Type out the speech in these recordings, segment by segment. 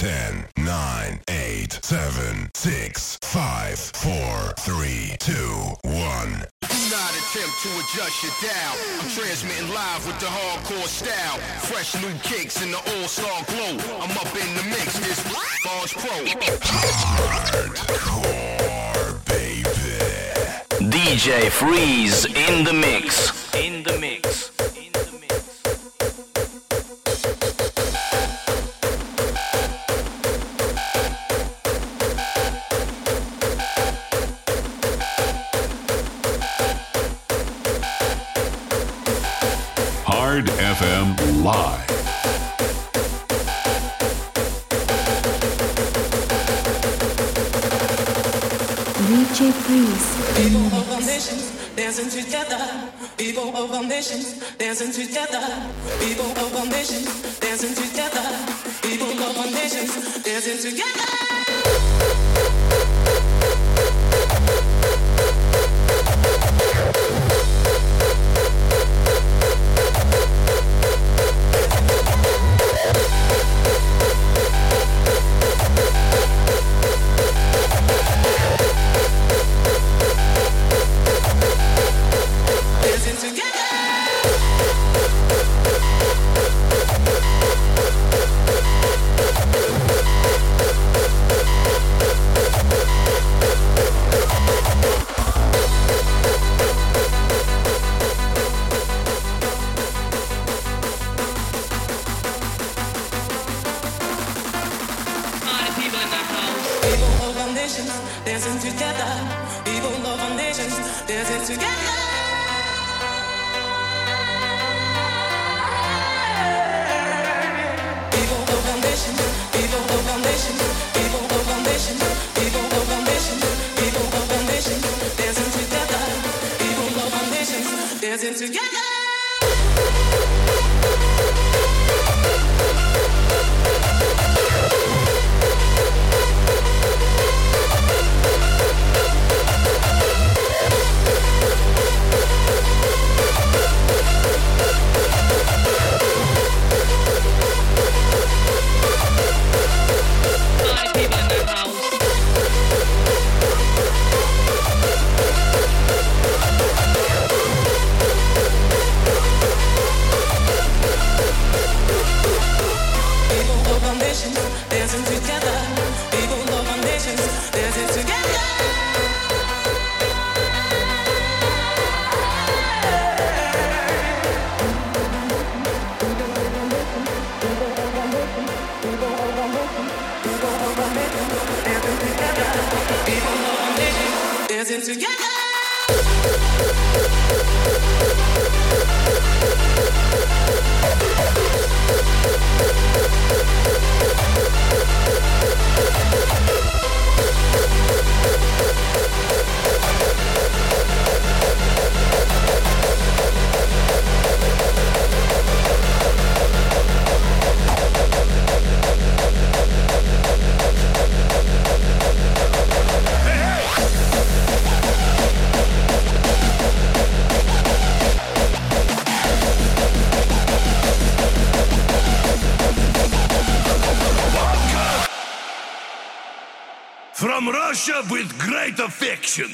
10, 9, 8, 7, 6, 5, 4, 3, 2, 1. Do not attempt to adjust your dial. I'm transmitting live with the hardcore style. Fresh new kicks in the all-star glow. I'm up in the mix, this Bars Pro. Hardcore, baby. DJ Freeze in the mix. In the mix. Hard FM Live. DJ Freeze. Dancing together, people of our nations, dancing together, people of our nations, dancing together, people of our nations, dancing with great affection.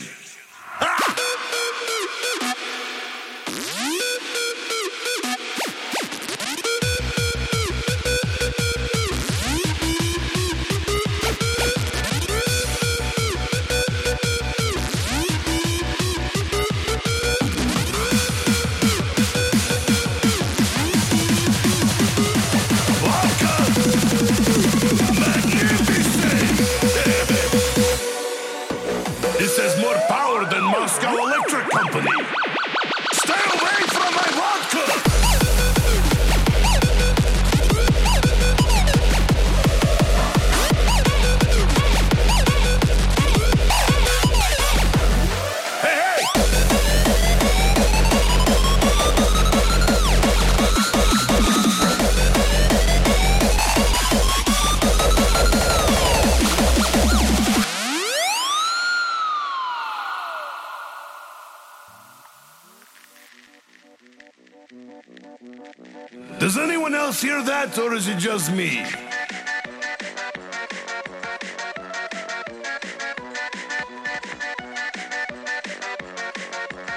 Does anyone else hear that, or is it just me?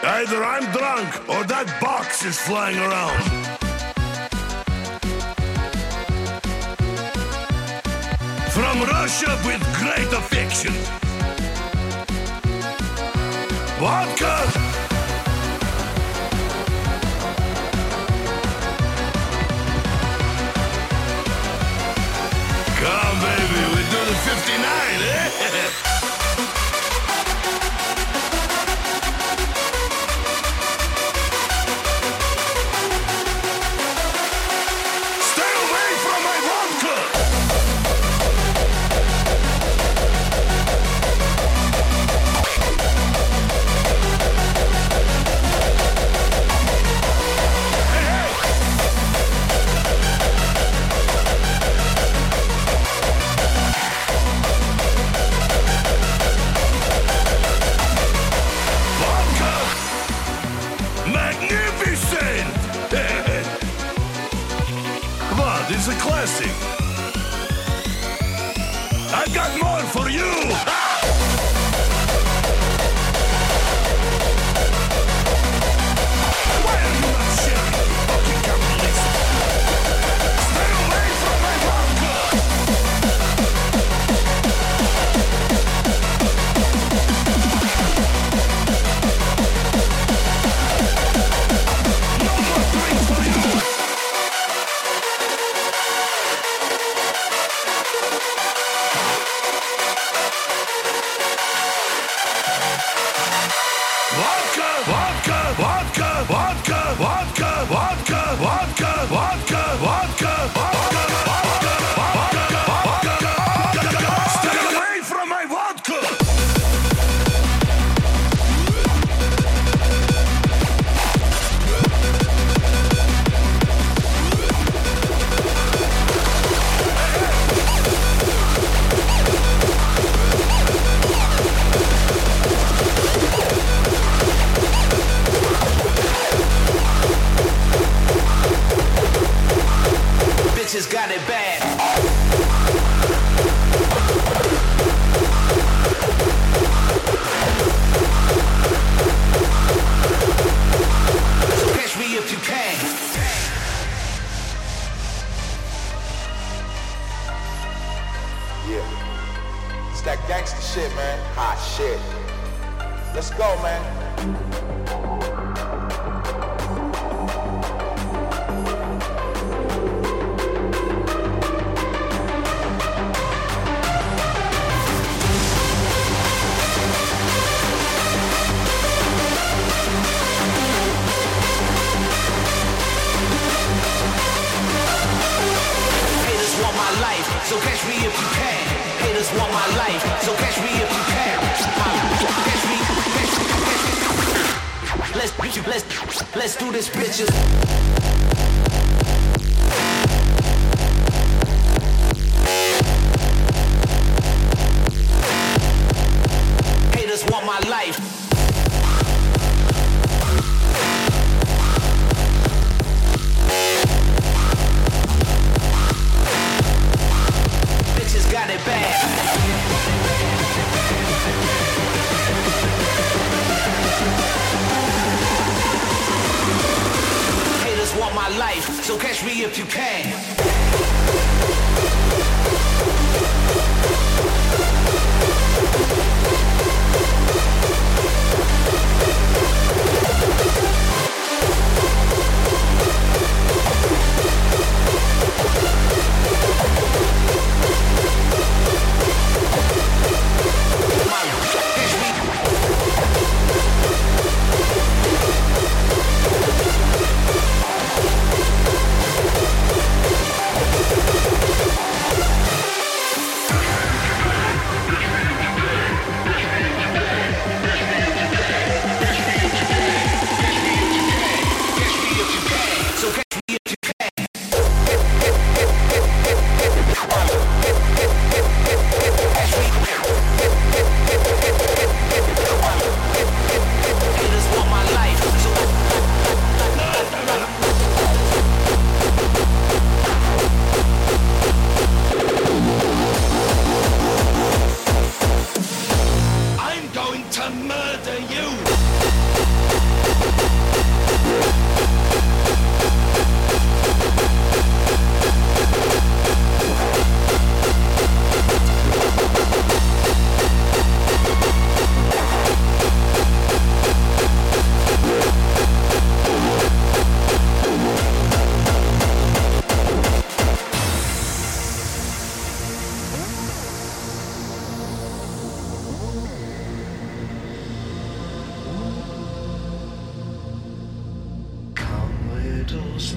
Either I'm drunk or that box is flying around. From Russia with great affection, vodka, come baby, we do the 59, eh?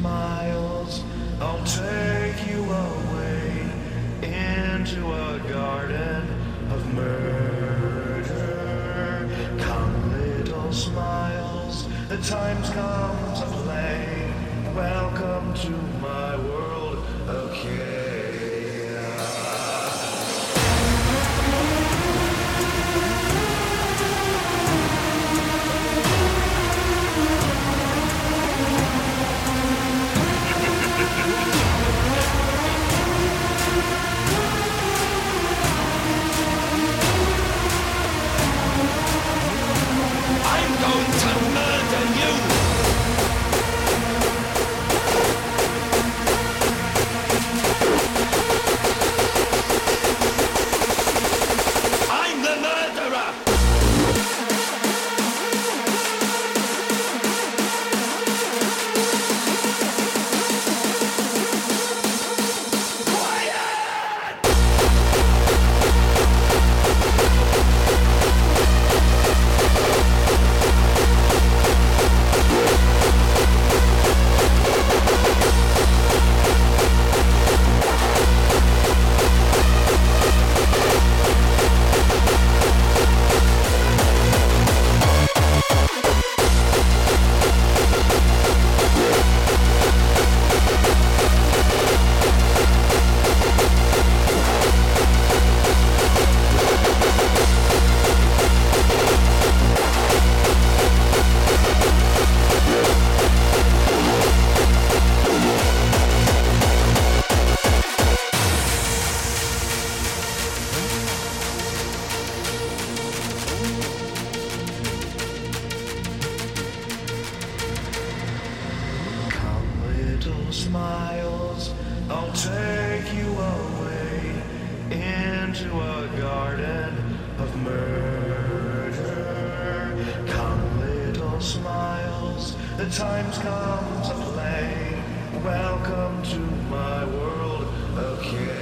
smiles, I'll take you away into a garden of murder. Come, little smiles, the time's come to play. Welcome to my world of chaos. Smiles, I'll take you away into a garden of murder. Come, little smiles, the time's come to play. Welcome to my world of chaos.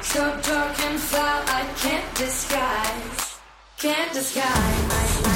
So dark and foul, I can't disguise. Can't disguise.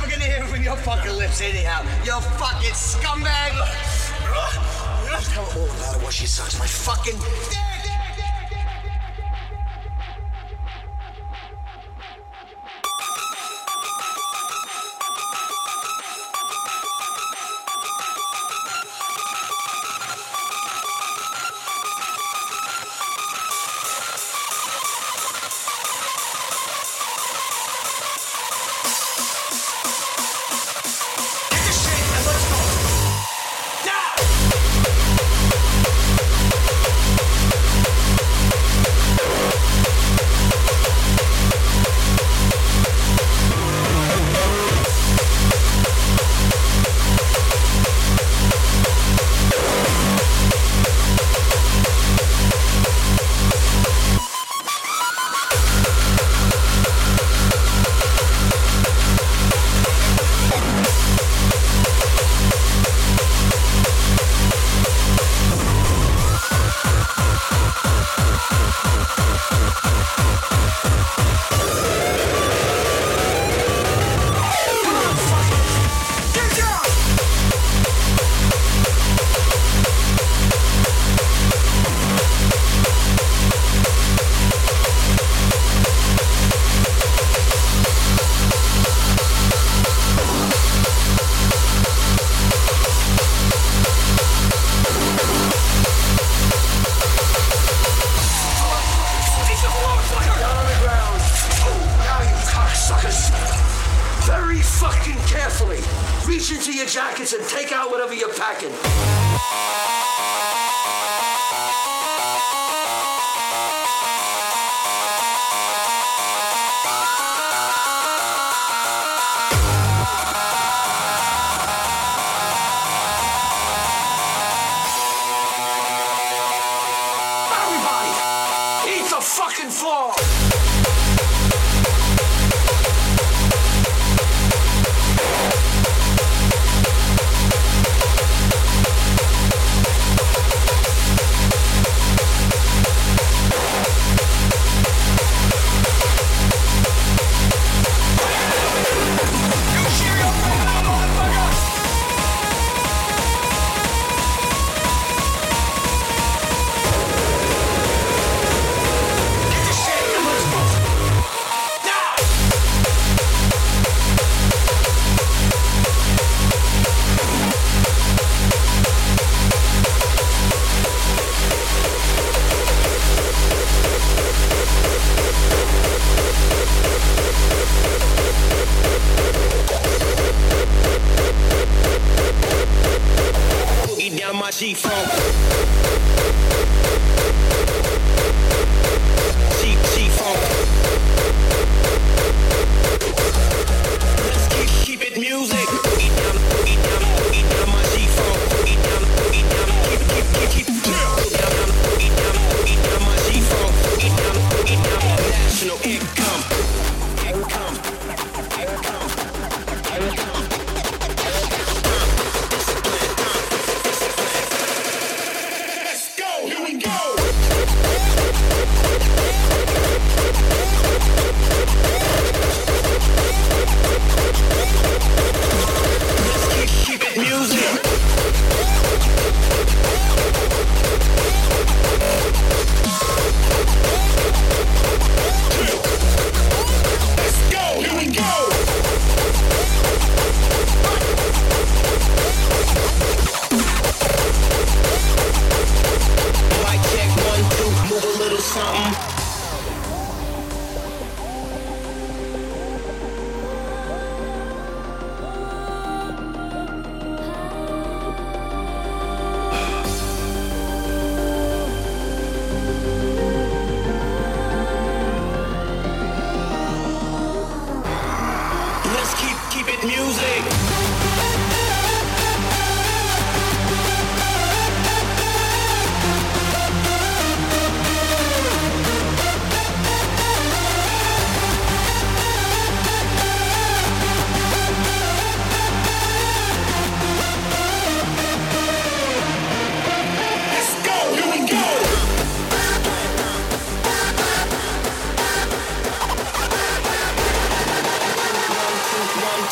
never gonna hear from your fucking lips anyhow. You fucking scumbag. Tell her all about it while she sucks my fucking dick.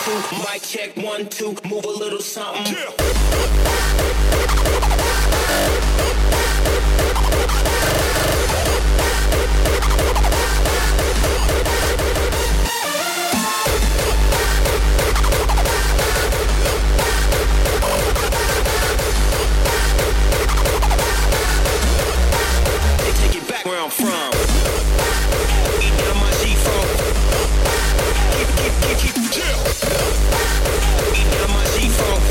Two, through. Mic check 1 2, move a little something. They take it back where I'm from. Eat out my G-Funk. Eat out my G-Funk.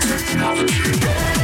Technology.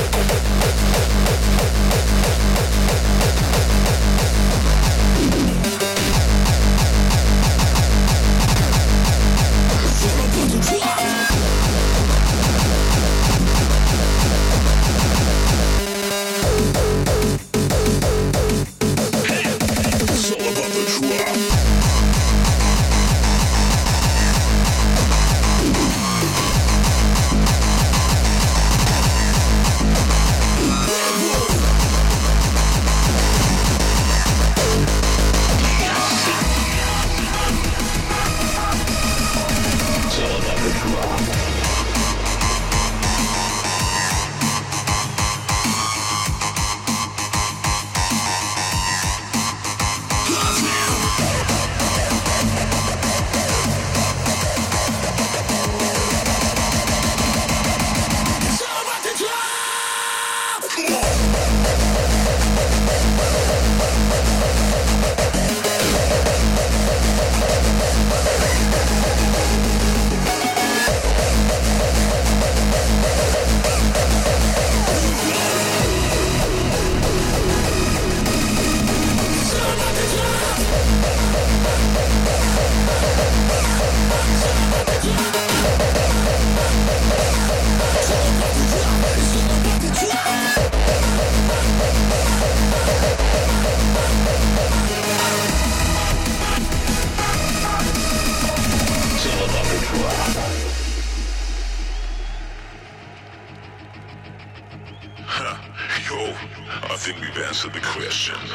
think we've answered the question. It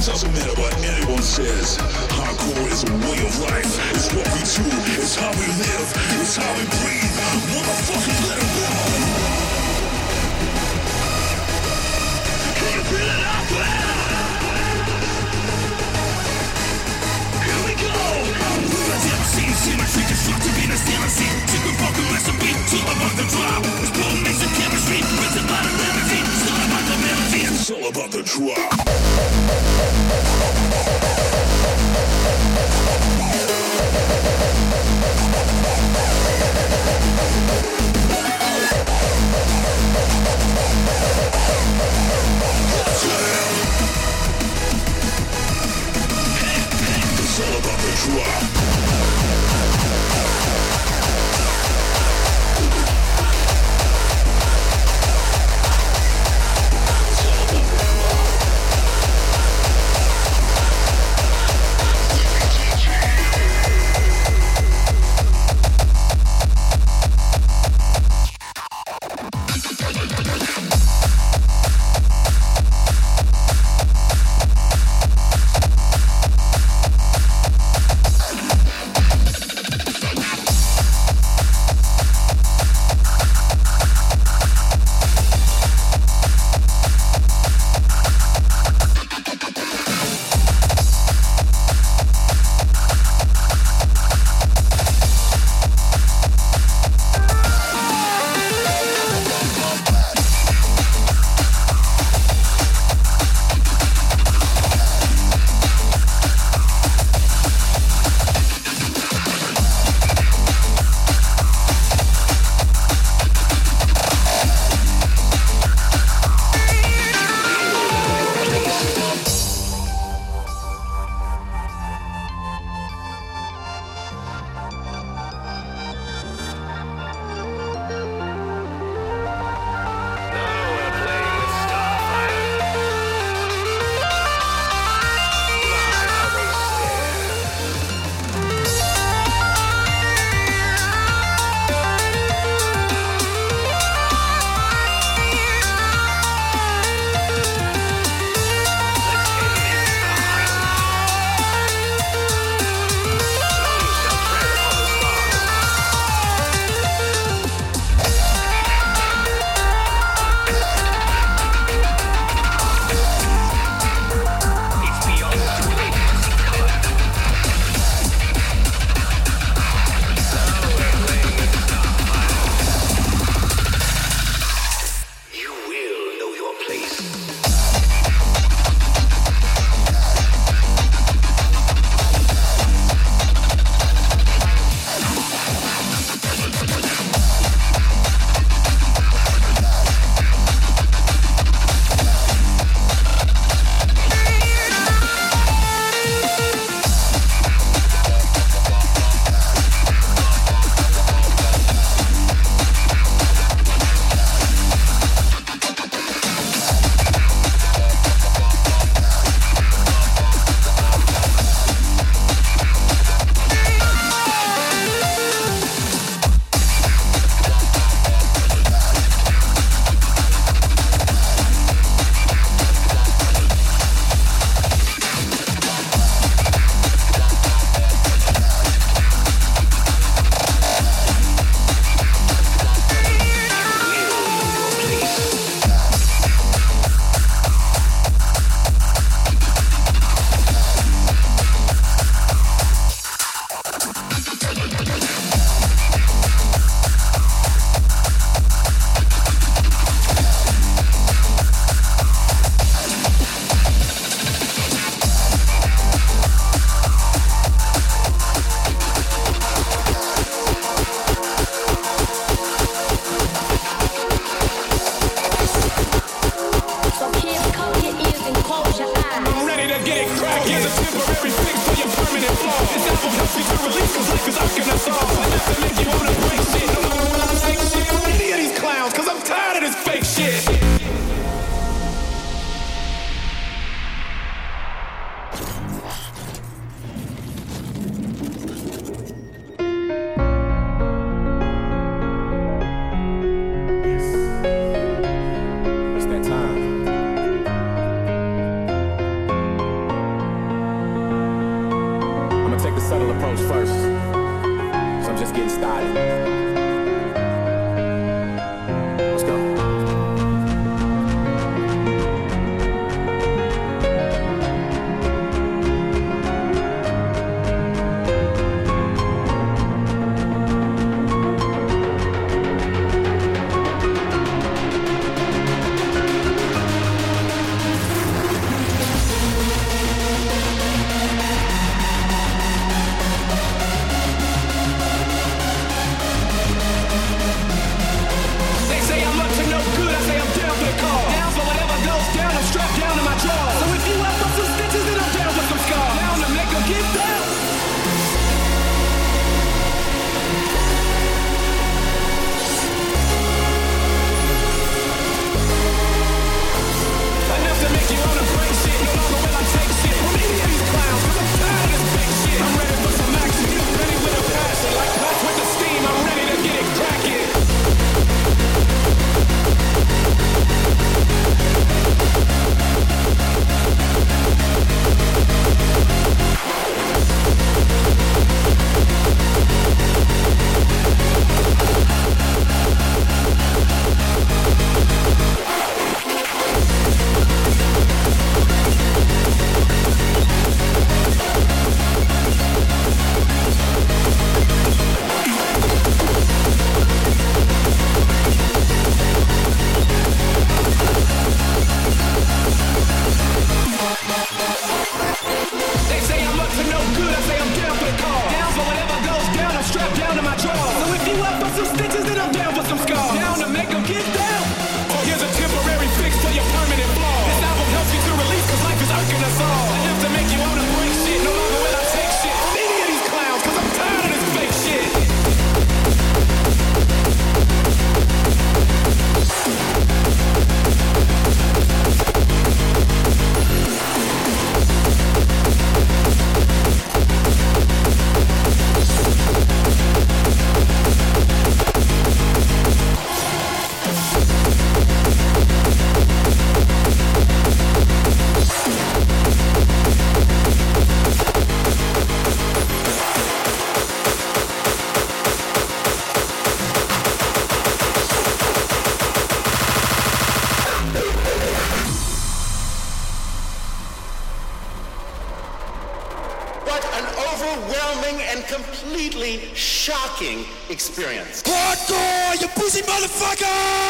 doesn't matter what anyone says. Hardcore is a way of life. It's what we do. It's how we live. It's how we breathe. Motherfucking let it run. Can you feel it out there? Here we go. We're a damn scene. See my street destructive in a stand. I see. Take the fucking recipe till I'm on the drop. It's bold mixing chemistry. Risen by the remedy. It's all about the melody. It's all about the started. Let's go. Experience. Hardcore, you pussy motherfucker!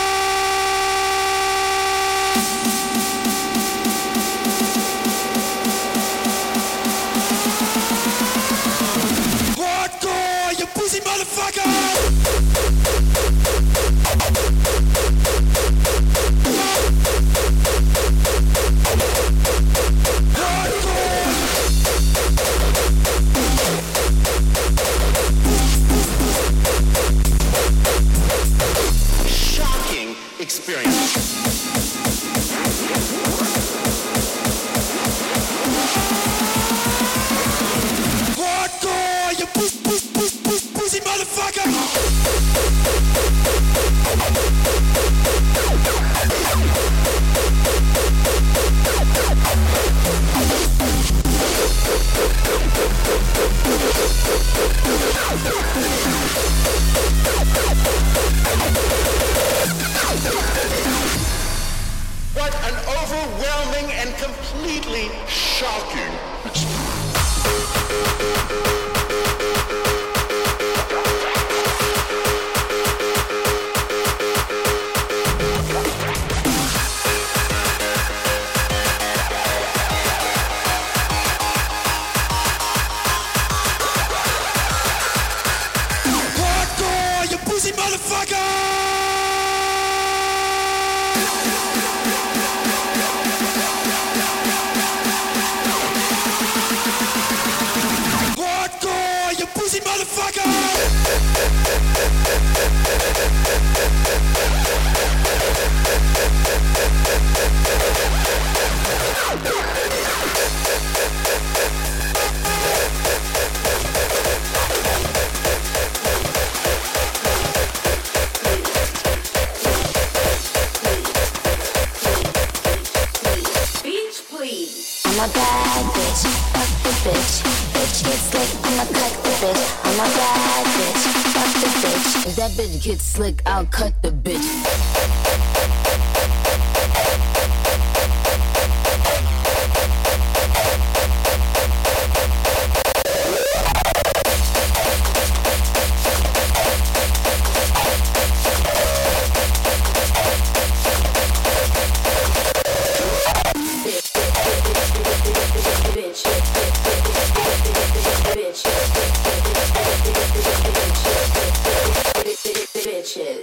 Bitch, it's slick, I'ma cut the bitch. I'm a bad bitch, fuck the If that bitch gets slick, I'll cut the bitch.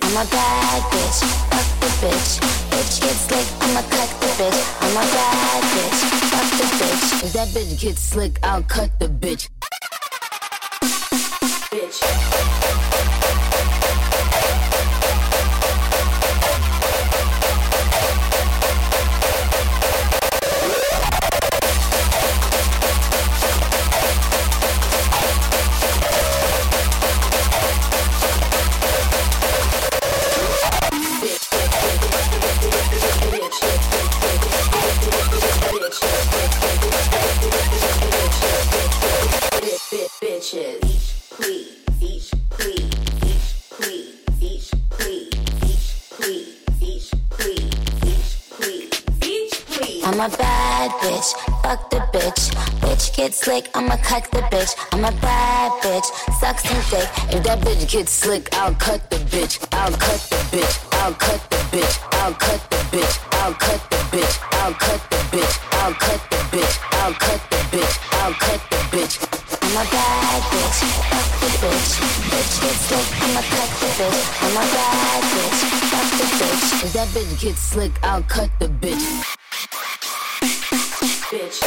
I'm a bad bitch, fuck the bitch. Bitch gets slick, I'ma cut the bitch. I'm a bad bitch, fuck the bitch. If that bitch gets slick, I'll cut the bitch. I'm a bad bitch, fuck the bitch. Bitch gets slick, I'ma cut the bitch. I'm a bad bitch, sucks and thick. If that bitch gets slick, I'll cut the bitch. I'll cut the bitch. I'll cut the bitch. I'll cut the bitch. I'll cut the bitch. I'll cut the bitch. I'll cut the bitch. I'll cut the bitch. I'll cut the bitch. I'm a bad bitch, fuck the bitch. Bitch gets slick, I'ma cut the bitch. I'm a bad bitch, fuck the bitch. If that bitch gets slick, I'll cut the bitch. Bitch.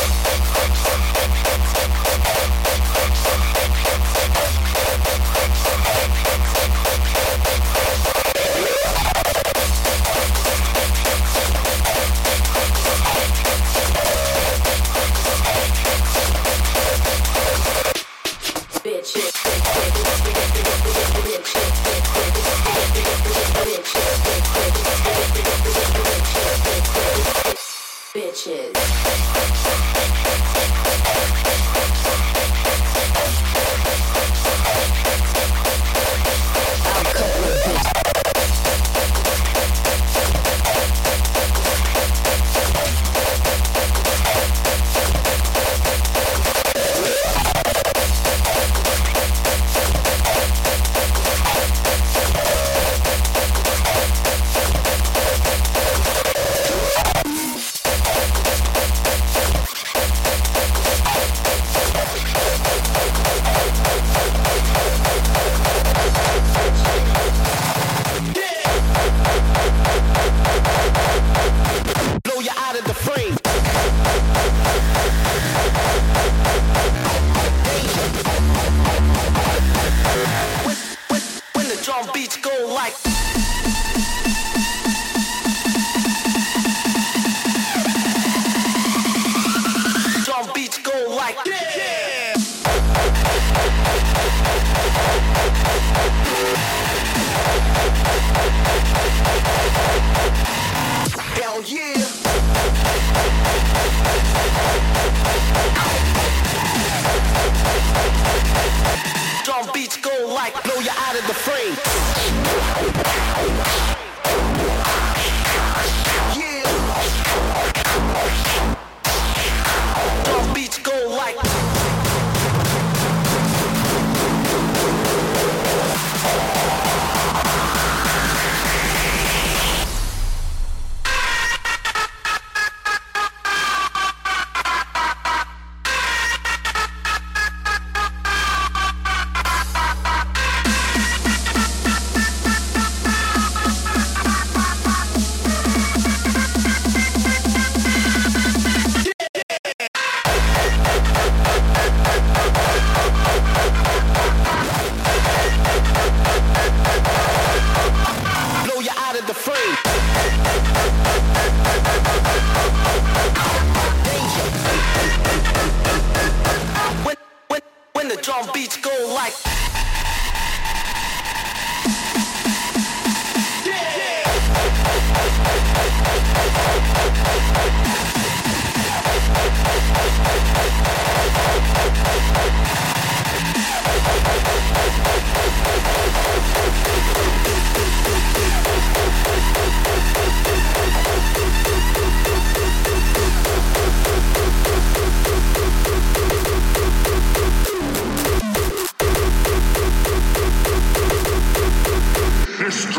destroy them.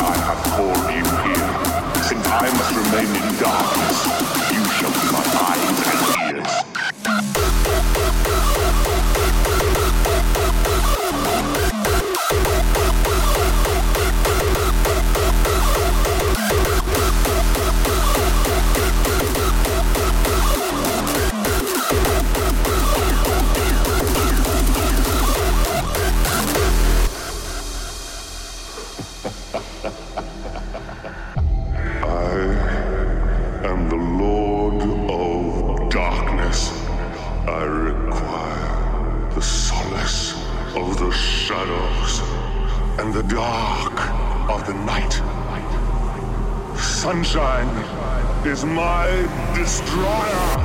I have called you here. Since I must remain in darkness, you shall be my eyes and ears. Sunshine is my destroyer.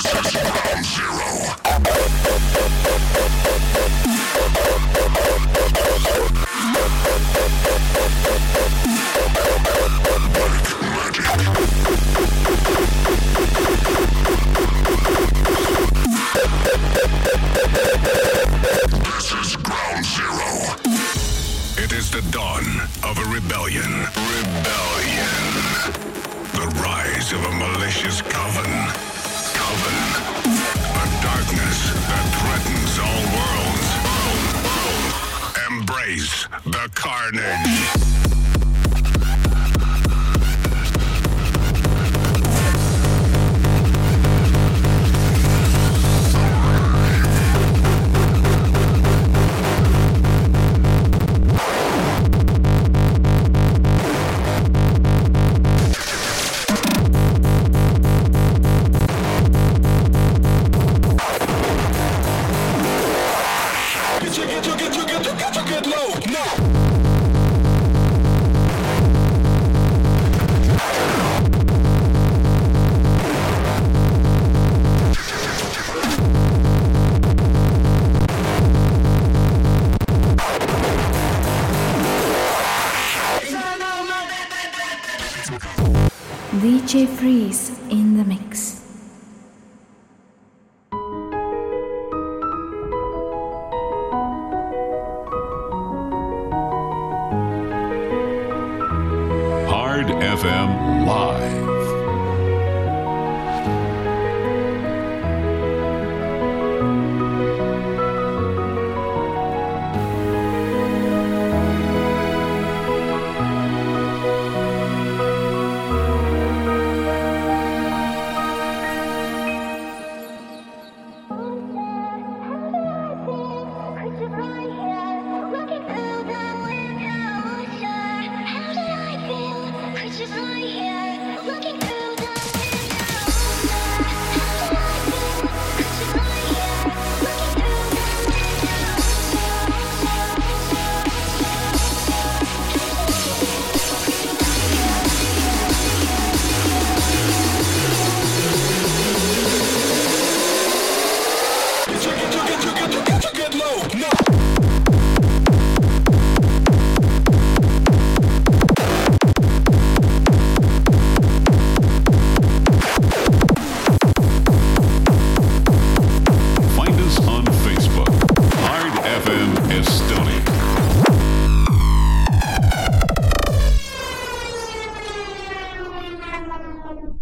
Such Freeze, the carnage. DJ Freeze in the mix. Hard FM Live.